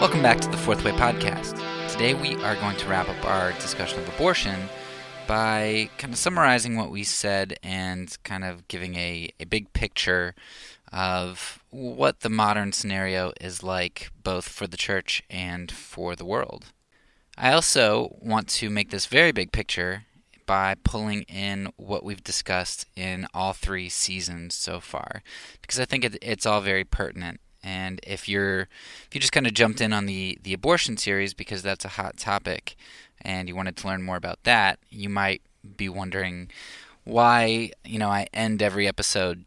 Welcome back to the Fourth Way Podcast. Today we are going to wrap up our discussion of abortion by kind of summarizing what we said and kind of giving a big picture of what the modern scenario is like, both for the church and for the world. I also want to make this very big picture by pulling in what we've discussed in all three seasons so far, because I think it's all very pertinent. And if you just kind of jumped in on the abortion series because that's a hot topic and you wanted to learn more about that, you might be wondering why, I end every episode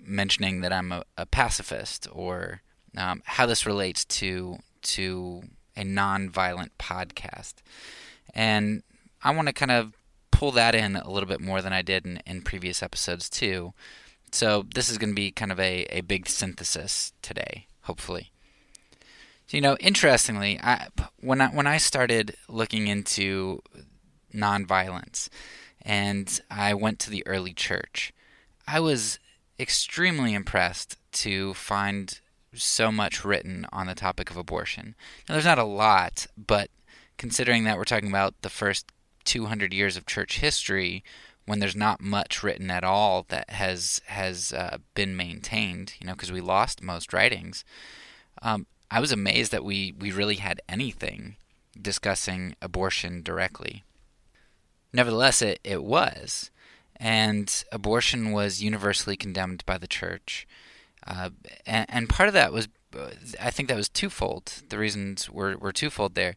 mentioning that I'm a pacifist, or how this relates to a nonviolent podcast. And I want to kind of pull that in a little bit more than I did in previous episodes too. So this is going to be kind of a big synthesis today, hopefully. So, interestingly, when I started looking into nonviolence and I went to the early church, I was extremely impressed to find so much written on the topic of abortion. Now, there's not a lot, but considering that we're talking about the first 200 years of church history, when there's not much written at all that has been maintained, because we lost most writings, I was amazed that we really had anything discussing abortion directly. Nevertheless, it was. And abortion was universally condemned by the church. And part of that was, I think that was twofold. The reasons were twofold there.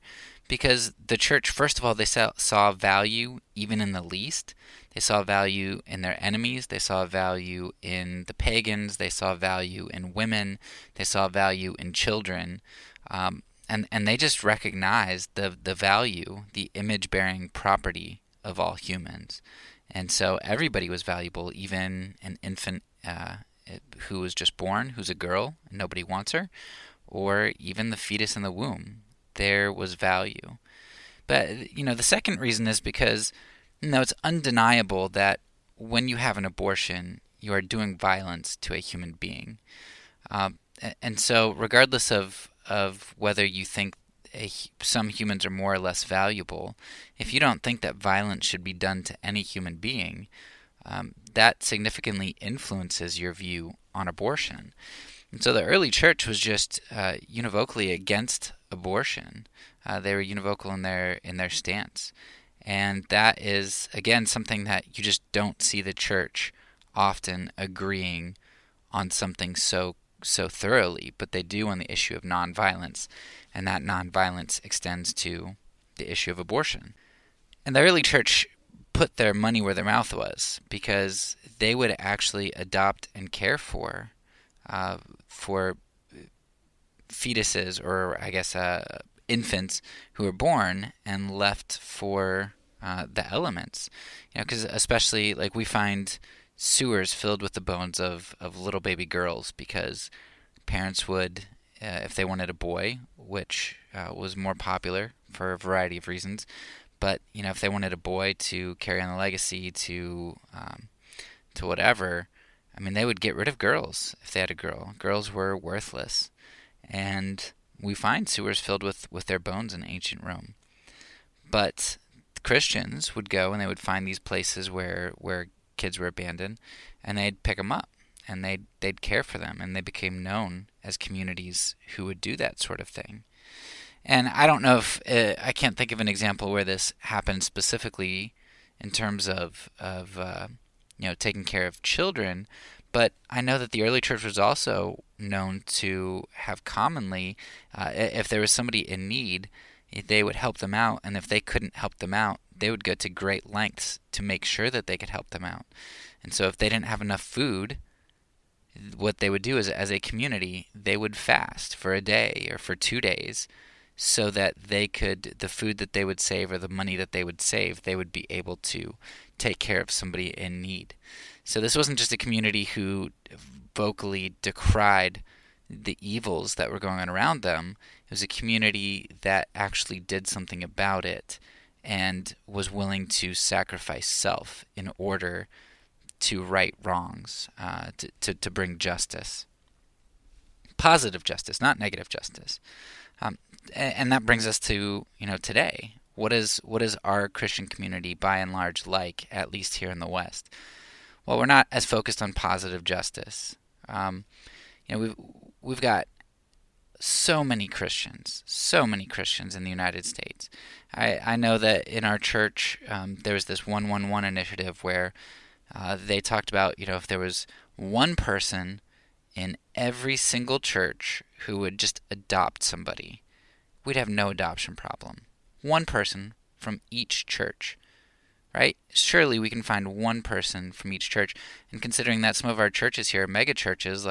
Because the church, first of all, they saw value even in the least. They saw value in their enemies. They saw value in the pagans. They saw value in women. They saw value in children. And they just recognized the value, the image-bearing property of all humans. And so everybody was valuable, even an infant who was just born, who's a girl, and nobody wants her, or even the fetus in the womb. There was value. But, the second reason is because, it's undeniable that when you have an abortion, you are doing violence to a human being. And so regardless of whether you think some humans are more or less valuable, if you don't think that violence should be done to any human being, that significantly influences your view on abortion. And so the early church was just univocally against abortion. They were univocal in their stance, and that is again something that you just don't see the church often agreeing on something so thoroughly, but they do on the issue of nonviolence, and that nonviolence extends to the issue of abortion. And the early church put their money where their mouth was, because they would actually adopt and care for fetuses, or I guess infants who were born and left for the elements, because especially like we find sewers filled with the bones of little baby girls, because parents would, if they wanted a boy, which was more popular for a variety of reasons, but if they wanted a boy to carry on the legacy to whatever, they would get rid of girls if they had a girl. Girls were worthless. And we find sewers filled with their bones in ancient Rome. But Christians would go and they would find these places where kids were abandoned, and they'd pick them up and they'd care for them, and they became known as communities who would do that sort of thing. And I don't know I can't think of an example where this happened specifically in terms of taking care of children, but I know that the early church was also known to have commonly, if there was somebody in need, they would help them out, and if they couldn't help them out, they would go to great lengths to make sure that they could help them out. And so if they didn't have enough food, what they would do is, as a community, they would fast for a day or for 2 days, so that the food that they would save or the money that they would save, they would be able to take care of somebody in need. So this wasn't just a community who vocally decried the evils that were going on around them. It was a community that actually did something about it and was willing to sacrifice self in order to right wrongs, to bring justice. Positive justice, not negative justice. And that brings us to, today. What is our Christian community by and large like, at least here in the West? Well, we're not as focused on positive justice. We've got so many Christians in the United States. I know that in our church, there was this 1-1-1 initiative where they talked about, if there was one person in every single church who would just adopt somebody, we'd have no adoption problem. One person from each church, right? Surely we can find one person from each church. And considering that some of our churches here are mega churches,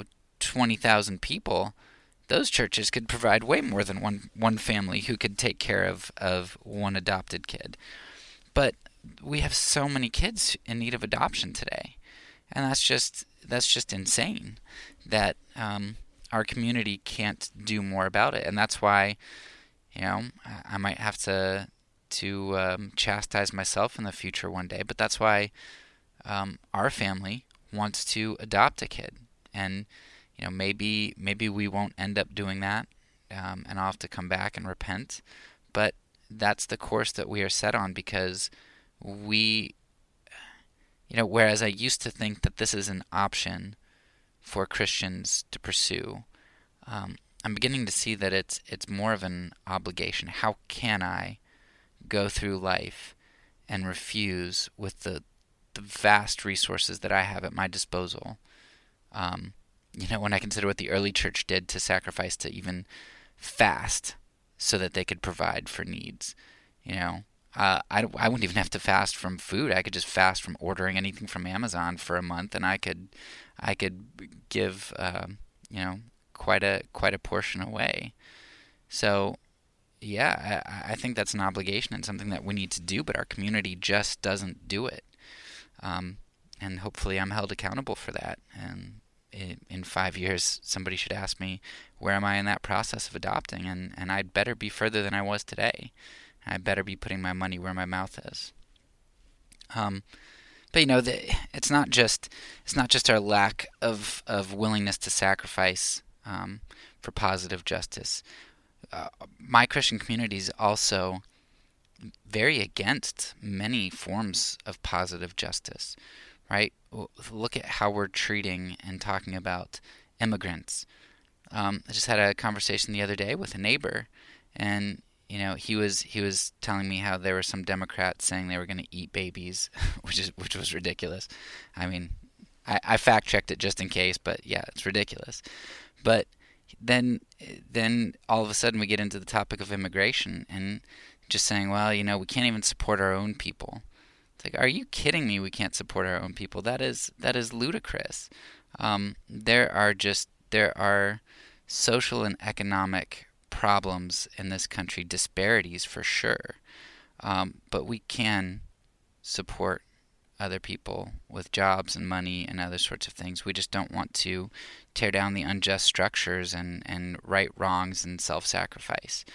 20,000 people, those churches could provide way more than one family who could take care of one adopted kid. But we have so many kids in need of adoption today, and that's just insane that our community can't do more about it. And that's why I might have to chastise myself in the future one day, but that's why our family wants to adopt a kid. And maybe we won't end up doing that, and I'll have to come back and repent. But that's the course that we are set on, because we, whereas I used to think that this is an option for Christians to pursue, I'm beginning to see that it's more of an obligation. How can I go through life and refuse, with the vast resources that I have at my disposal? When I consider what the early church did to sacrifice, to even fast so that they could provide for needs, I wouldn't even have to fast from food. I could just fast from ordering anything from Amazon for a month, and I could give, quite a portion away. So, yeah, I think that's an obligation and something that we need to do, but our community just doesn't do it. And hopefully I'm held accountable for that. And in 5 years, somebody should ask me, where am I in that process of adopting? And I'd better be further than I was today. I'd better be putting my money where my mouth is. But it's not just our lack of willingness to sacrifice for positive justice. My Christian community is also very against many forms of positive justice. Right? Look at how we're treating and talking about immigrants. I just had a conversation the other day with a neighbor, and he was telling me how there were some Democrats saying they were going to eat babies, which was ridiculous. I mean, I fact checked it just in case, but yeah, it's ridiculous. But then all of a sudden we get into the topic of immigration and just saying, well, we can't even support our own people. It's like, are you kidding me? We can't support our own people. That is ludicrous. There are social and economic problems in this country, disparities for sure. But we can support other people with jobs and money and other sorts of things. We just don't want to tear down the unjust structures and right wrongs and self-sacrifice.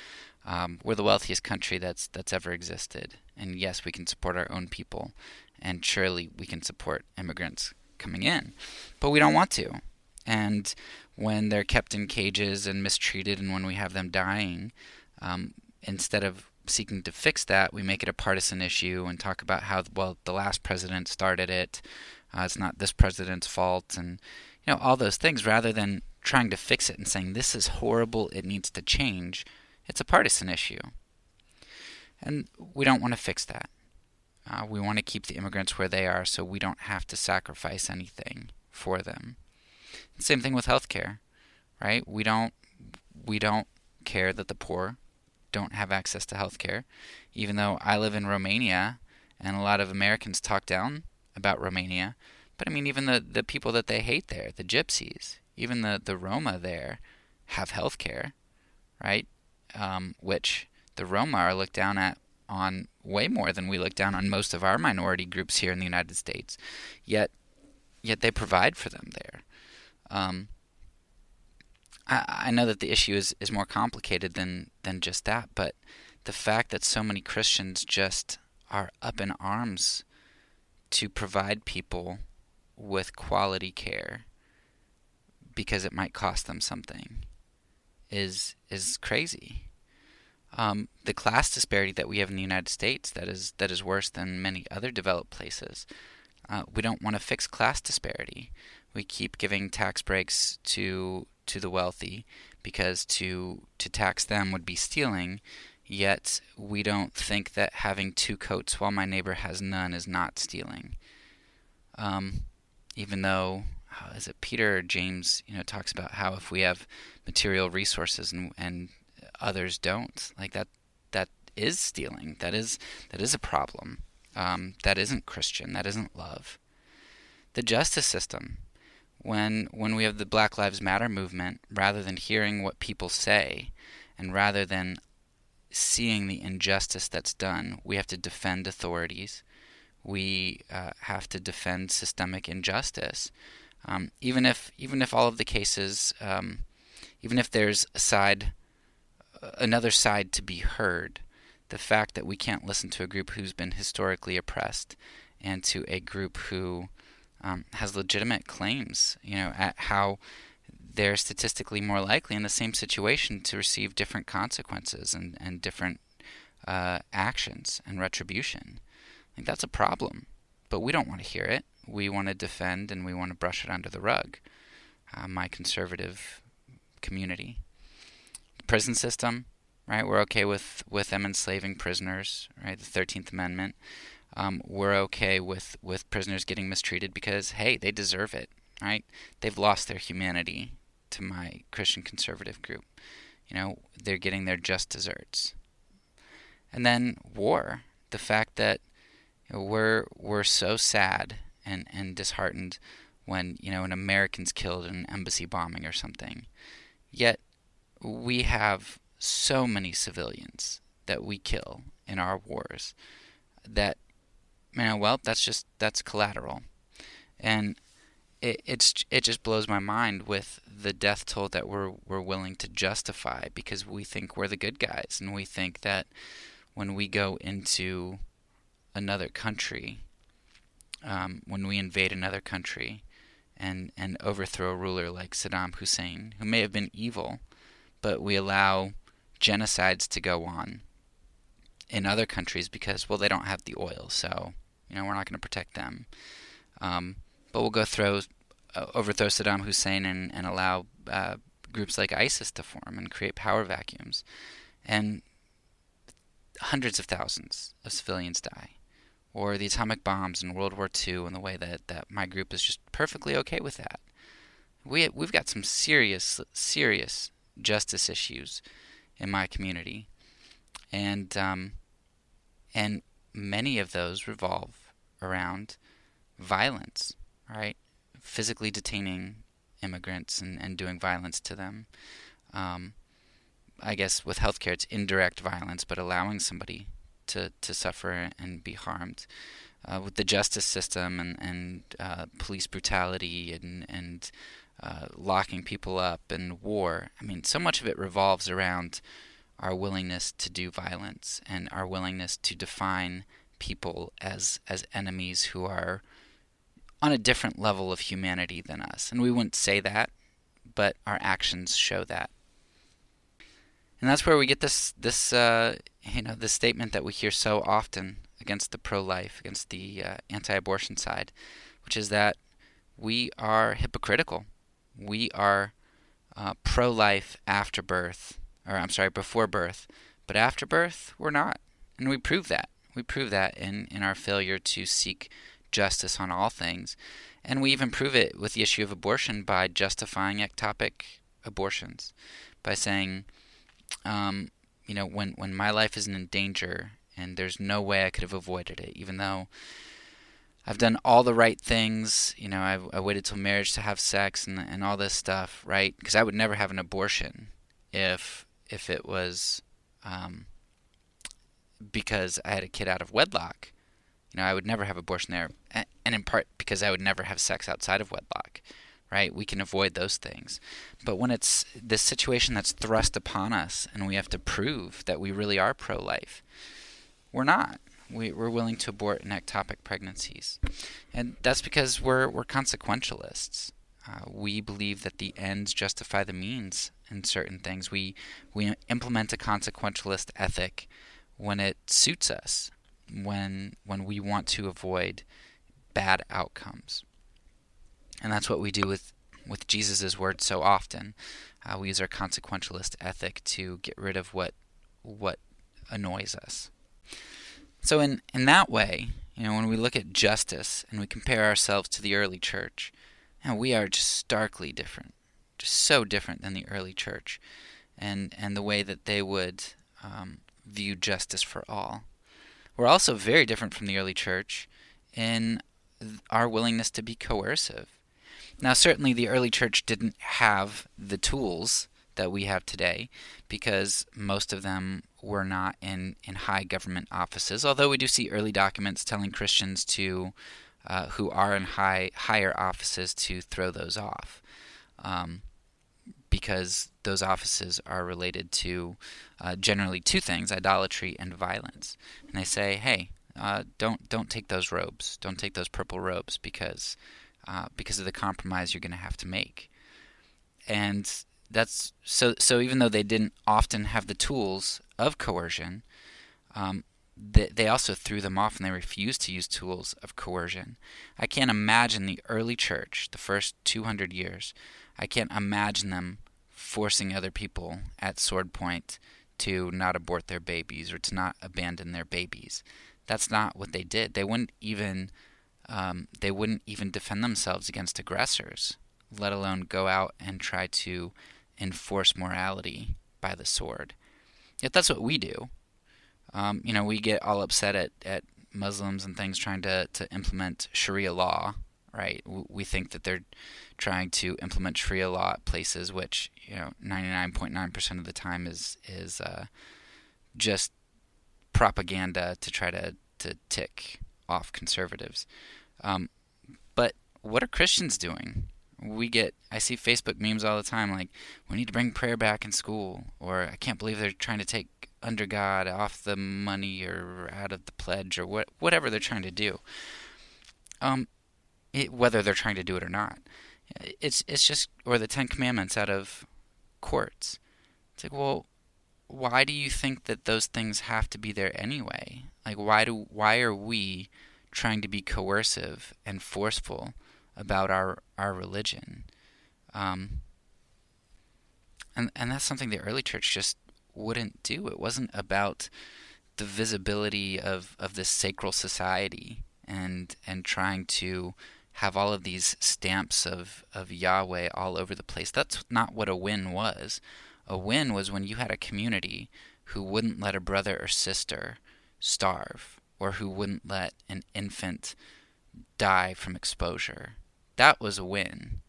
We're the wealthiest country that's ever existed. And yes, we can support our own people, and surely we can support immigrants coming in. But we don't want to. And when they're kept in cages and mistreated, and when we have them dying, instead of seeking to fix that, we make it a partisan issue and talk about how, well, the last president started it. It's not this president's fault, and all those things, rather than trying to fix it and saying, this is horrible, it needs to change. It's a partisan issue. And we don't want to fix that. We want to keep the immigrants where they are so we don't have to sacrifice anything for them. Same thing with healthcare, right? We don't care that the poor don't have access to healthcare, even though I live in Romania and a lot of Americans talk down about Romania. But I mean, even the people that they hate there, the gypsies, even the Roma there have healthcare, right? Which the Roma are looked down on way more than we look down on most of our minority groups here in the United States. Yet they provide for them there. I know that the issue is more complicated than just that, but the fact that so many Christians just are up in arms to provide people with quality care because it might cost them something is crazy. The class disparity that we have in the United States that is worse than many other developed places. We don't want to fix class disparity. We keep giving tax breaks to the wealthy because to tax them would be stealing, yet we don't think that having two coats while my neighbor has none is not stealing. Even though, is it Peter or James, talks about how if we have material resources and others don't, like that is stealing. That is a problem. That isn't Christian. That isn't love. The justice system. When we have the Black Lives Matter movement, rather than hearing what people say and rather than seeing the injustice that's done, we have to defend authorities. We have to defend systemic injustice. Even if all of the cases, even if there's another side to be heard, the fact that we can't listen to a group who's been historically oppressed and to a group who has legitimate claims, at how they're statistically more likely in the same situation to receive different consequences and different actions and retribution. I think that's a problem, but we don't want to hear it. We want to defend and we want to brush it under the rug, my conservative community. The prison system, right? We're okay with them enslaving prisoners, right? The 13th Amendment. We're okay with prisoners getting mistreated because, hey, they deserve it, right? They've lost their humanity to my Christian conservative group. They're getting their just desserts. And then war, the fact that we're so sad and disheartened when, an American's killed in an embassy bombing or something. Yet we have so many civilians that we kill in our wars that, that's collateral. And it just blows my mind with the death toll that we're willing to justify because we think we're the good guys. And we think that when we go into another country, when we invade another country and overthrow a ruler like Saddam Hussein, who may have been evil, but we allow genocides to go on in other countries because, they don't have the oil, so, we're not going to protect them. But we'll go overthrow Saddam Hussein and allow groups like ISIS to form and create power vacuums. And hundreds of thousands of civilians die. Or the atomic bombs in World War II and the way that my group is just perfectly okay with that. We've got some serious justice issues in my community. And many of those revolve around violence, right? Physically detaining immigrants and doing violence to them. I guess with healthcare it's indirect violence, but allowing somebody to suffer and be harmed. With the justice system and police brutality and locking people up and war, so much of it revolves around our willingness to do violence and our willingness to define people as enemies who are on a different level of humanity than us. And we wouldn't say that, but our actions show that. And that's where we get this statement that we hear so often against the pro-life, against the anti-abortion side, which is that we are hypocritical. We are pro-life after birth, before birth, but after birth, we're not. And we prove that. We prove that in our failure to seek justice on all things. And we even prove it with the issue of abortion by justifying ectopic abortions, by saying, when my life isn't in danger and there's no way I could have avoided it, even though I've done all the right things, I waited till marriage to have sex and all this stuff, right? Because I would never have an abortion if it was because I had a kid out of wedlock. I would never have abortion there, and in part because I would never have sex outside of wedlock. Right? We can avoid those things. But when it's this situation that's thrust upon us and we have to prove that we really are pro-life, we're not. We're willing to abort and ectopic pregnancies. And that's because we're consequentialists. We believe that the ends justify the means in certain things. We implement a consequentialist ethic when it suits us, when we want to avoid bad outcomes. And that's what we do with Jesus' words so often. We use our consequentialist ethic to get rid of what annoys us. So in that way, when we look at justice and we compare ourselves to the early church, we are just starkly different, just so different than the early church and the way that they would view justice for all. We're also very different from the early church in our willingness to be coercive. Now, certainly the early church didn't have the tools that we have today because most of them were not in high government offices, although we do see early documents telling Christians who are in higher offices to throw those off because those offices are related to generally two things, idolatry and violence. And they say, hey, don't take those robes, don't take those purple robes because of the compromise you're going to have to make. And that's so even though they didn't often have the tools of coercion, they also threw them off and they refused to use tools of coercion. I can't imagine the early church, the first 200 years, I can't imagine them forcing other people at sword point to not abort their babies or to not abandon their babies. That's not what they did. They wouldn't even defend themselves against aggressors, let alone go out and try to enforce morality by the sword. Yet that's what we do. We get all upset at Muslims and things trying to implement Sharia law, right? We think that they're trying to implement Sharia law at places which, 99.9% of the time is just propaganda to try to tick off conservatives. But what are Christians doing? I see Facebook memes all the time like, we need to bring prayer back in school, or I can't believe they're trying to take under God off the money or out of the pledge or whatever they're trying to do. Whether they're trying to do it or not. It's just, or the Ten Commandments out of courts. It's like, well, why do you think that those things have to be there anyway? Like, why are we trying to be coercive and forceful about our religion? And that's something the early church just wouldn't do. It wasn't about the visibility of this sacral society and trying to have all of these stamps of Yahweh all over the place. That's not what a win was. A win was when you had a community who wouldn't let a brother or sister starve, or who wouldn't let an infant die from exposure. That was a win.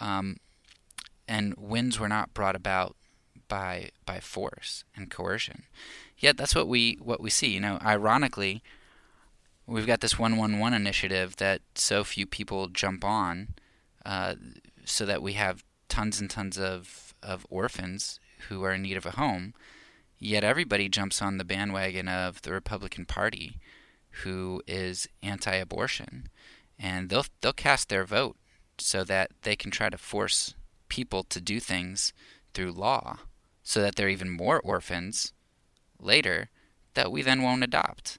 And wins were not brought about by force and coercion. Yet that's what we see. Ironically, we've got this 1-1-1 initiative that so few people jump on, so that we have tons and tons of orphans who are in need of a home, yet everybody jumps on the bandwagon of the Republican Party who is anti-abortion, and they'll cast their vote so that they can try to force people to do things through law so that there are even more orphans later that we then won't adopt.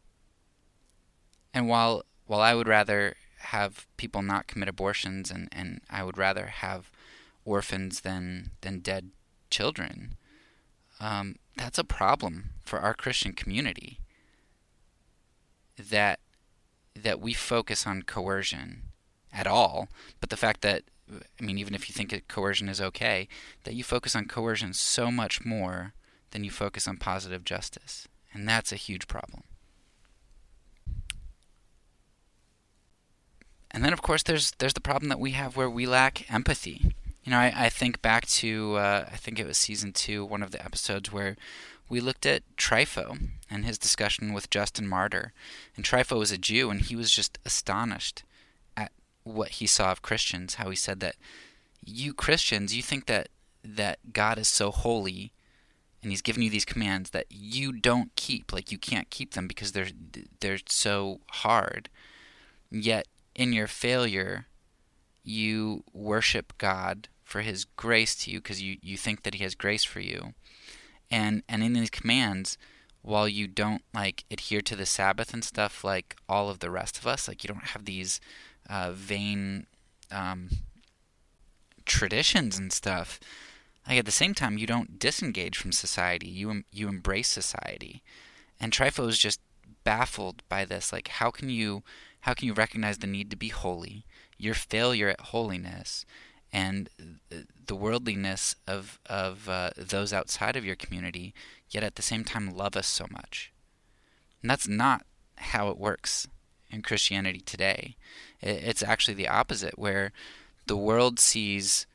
And while I would rather have people not commit abortions and I would rather have orphans than dead children, that's a problem for our Christian community, that we focus on coercion at all. But the fact that, even if you think coercion is okay, that you focus on coercion so much more than you focus on positive justice. And that's a huge problem. And then, of course, there's the problem that we have where we lack empathy. I think back to, I think it was season 2, one of the episodes where we looked at Trypho and his discussion with Justin Martyr. And Trypho was a Jew, and he was just astonished at what he saw of Christians, how he said that you Christians, you think that God is so holy and he's giving you these commands that you don't keep, like you can't keep them because they're so hard. Yet in your failure, you worship God for his grace to you because you think that he has grace for you. And in these commands, while you don't like adhere to the Sabbath and stuff like all of the rest of us, like you don't have these vain traditions and stuff, like at the same time, you don't disengage from society. You embrace society. And Trypho is just baffled by this. Like, how can you recognize the need to be holy, your failure at holiness, and the worldliness of those outside of your community, yet at the same time love us so much? And that's not how it works in Christianity today. It's actually the opposite, where the world sees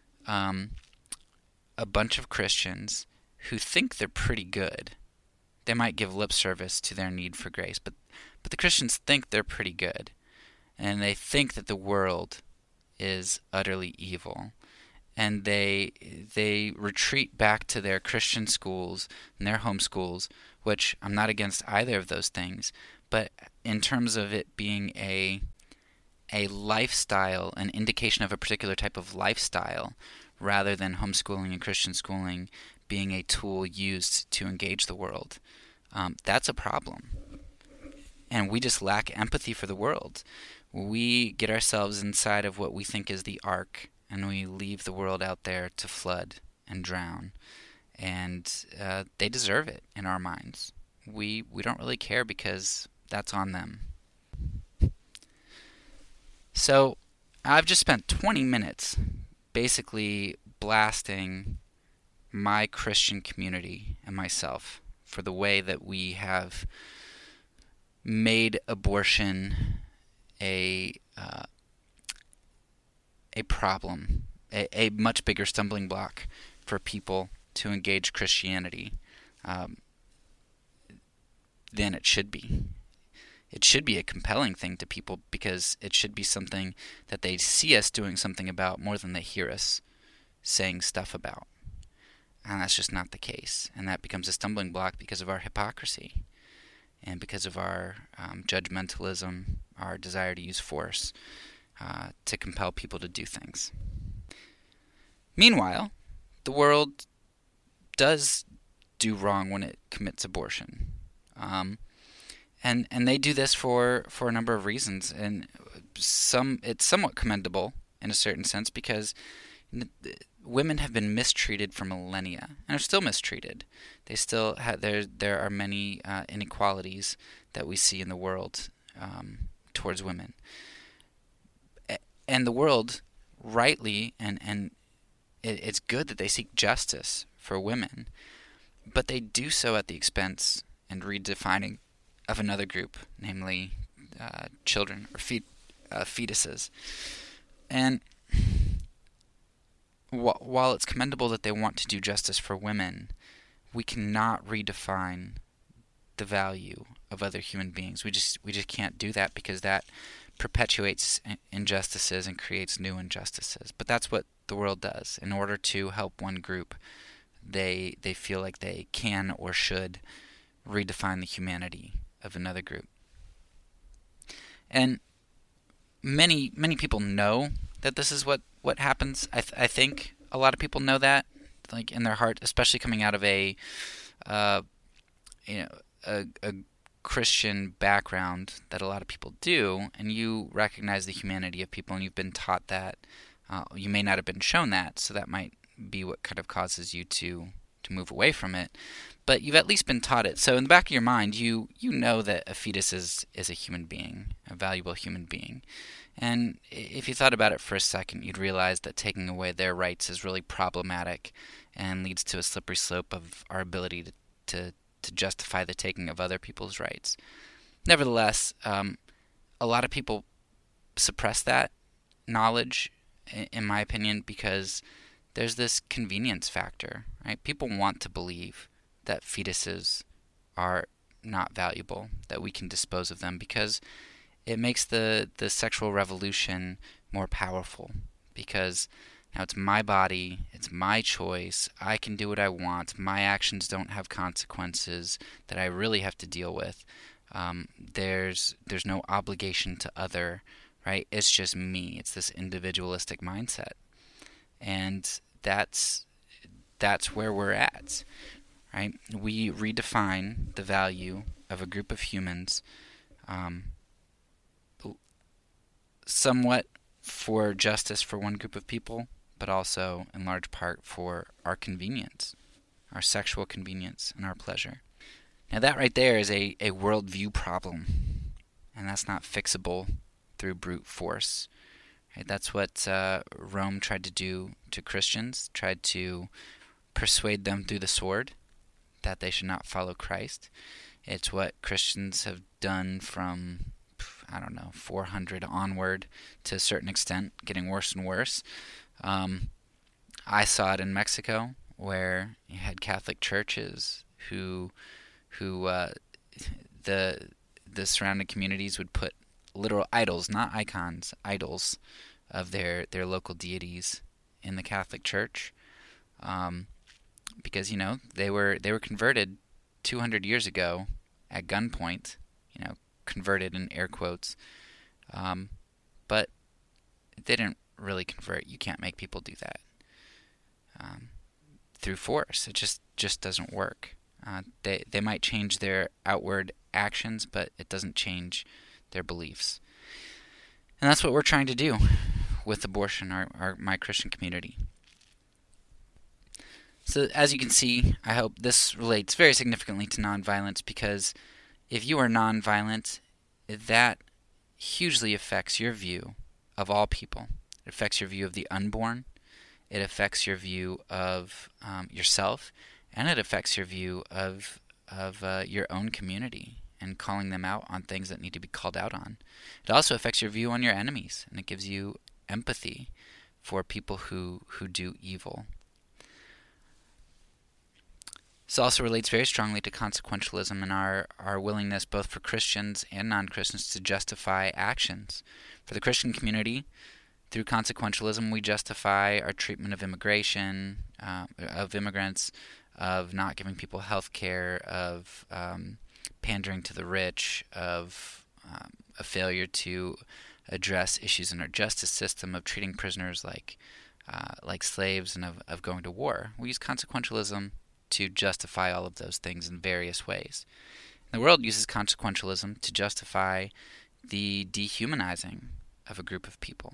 a bunch of Christians who think they're pretty good. They might give lip service to their need for grace, but the Christians think they're pretty good, and they think that the world is utterly evil, and they retreat back to their Christian schools and their home schools, which I'm not against either of those things, but in terms of it being a lifestyle, an indication of a particular type of lifestyle, rather than homeschooling and Christian schooling being a tool used to engage the world, that's a problem. And we just lack empathy for the world. We get ourselves inside of what we think is the ark, and we leave the world out there to flood and drown. And they deserve it in our minds. We don't really care because that's on them. So I've just spent 20 minutes basically blasting my Christian community and myself for the way that we have made abortion a problem, a much bigger stumbling block for people to engage Christianity than it should be. It should be a compelling thing to people because it should be something that they see us doing something about more than they hear us saying stuff about. And that's just not the case. And that becomes a stumbling block because of our hypocrisy and because of our judgmentalism, our desire to use force to compel people to do things. Meanwhile, the world does do wrong when it commits abortion. And they do this for a number of reasons. And it's somewhat commendable in a certain sense because women have been mistreated for millennia and are still mistreated. They still there are many inequalities that we see in the world towards women. And the world, rightly, and it's good that they seek justice for women, but they do so at the expense and redefining of another group, namely children or fetuses. And while it's commendable that they want to do justice for women, we cannot redefine the value of other human beings. We just can't do that because that perpetuates injustices and creates new injustices. But that's what the world does. In order to help one group, they feel like they can or should redefine the humanity of another group. And many people know that this is what happens. I think a lot of people know that, like in their heart, especially coming out of a Christian background that a lot of people do, and you recognize the humanity of people, and you've been taught that. You may not have been shown that, so that might be what kind of causes you to move away from it. But you've at least been taught it. So in the back of your mind, you know that a fetus is a human being, a valuable human being. And if you thought about it for a second, you'd realize that taking away their rights is really problematic and leads to a slippery slope of our ability to justify the taking of other people's rights. Nevertheless, a lot of people suppress that knowledge, in my opinion, because there's this convenience factor, right? People want to believe that fetuses are not valuable, that we can dispose of them, because it makes the sexual revolution more powerful, because Now it's my body, it's my choice, I can do what I want, my actions don't have consequences that I really have to deal with. There's no obligation to other, right? It's just me. It's this individualistic mindset. And that's where we're at, right? We redefine the value of a group of humans somewhat for justice for one group of people, but also in large part for our convenience, our sexual convenience and our pleasure. Now that right there is a worldview problem, and that's not fixable through brute force. Right? That's what Rome tried to do to Christians, tried to persuade them through the sword that they should not follow Christ. It's what Christians have done from, 400 onward to a certain extent, getting worse and worse. I saw it in Mexico, where you had Catholic churches who the surrounding communities would put literal idols, not icons, idols of their local deities in the Catholic Church, because they were converted 200 years ago at gunpoint, converted in air quotes, but they didn't really convert. You can't make people do that through force. It just doesn't work. They might change their outward actions, but it doesn't change their beliefs. And that's what we're trying to do with abortion, my Christian community. So as you can see, I hope this relates very significantly to nonviolence, because if you are nonviolent, that hugely affects your view of all people. It affects your view of the unborn. It affects your view of yourself. And it affects your view of your own community and calling them out on things that need to be called out on. It also affects your view on your enemies, and it gives you empathy for people who do evil. This also relates very strongly to consequentialism and our willingness, both for Christians and non-Christians, to justify actions. For the Christian community, through consequentialism, we justify our treatment of immigration, of immigrants, of not giving people health care, of pandering to the rich, of a failure to address issues in our justice system, of treating prisoners like slaves, and of going to war. We use consequentialism to justify all of those things in various ways. The world uses consequentialism to justify the dehumanizing of a group of people.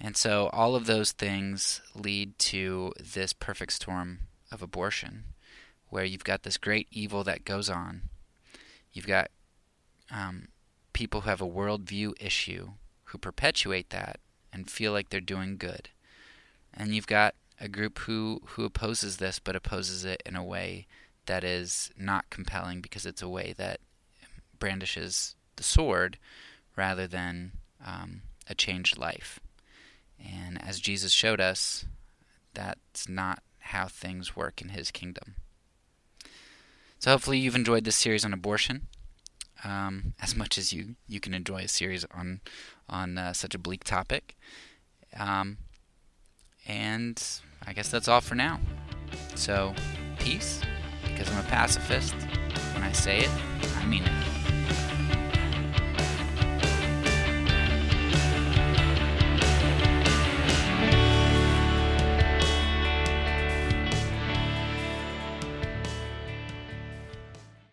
And so all of those things lead to this perfect storm of abortion, where you've got this great evil that goes on. You've got people who have a worldview issue who perpetuate that and feel like they're doing good. And you've got a group who opposes this, but opposes it in a way that is not compelling, because it's a way that brandishes the sword rather than a changed life. And as Jesus showed us, that's not how things work in his kingdom. So hopefully you've enjoyed this series on abortion, as much as you can enjoy a series on such a bleak topic. And I guess that's all for now. So peace, because I'm a pacifist. When I say it, I mean it.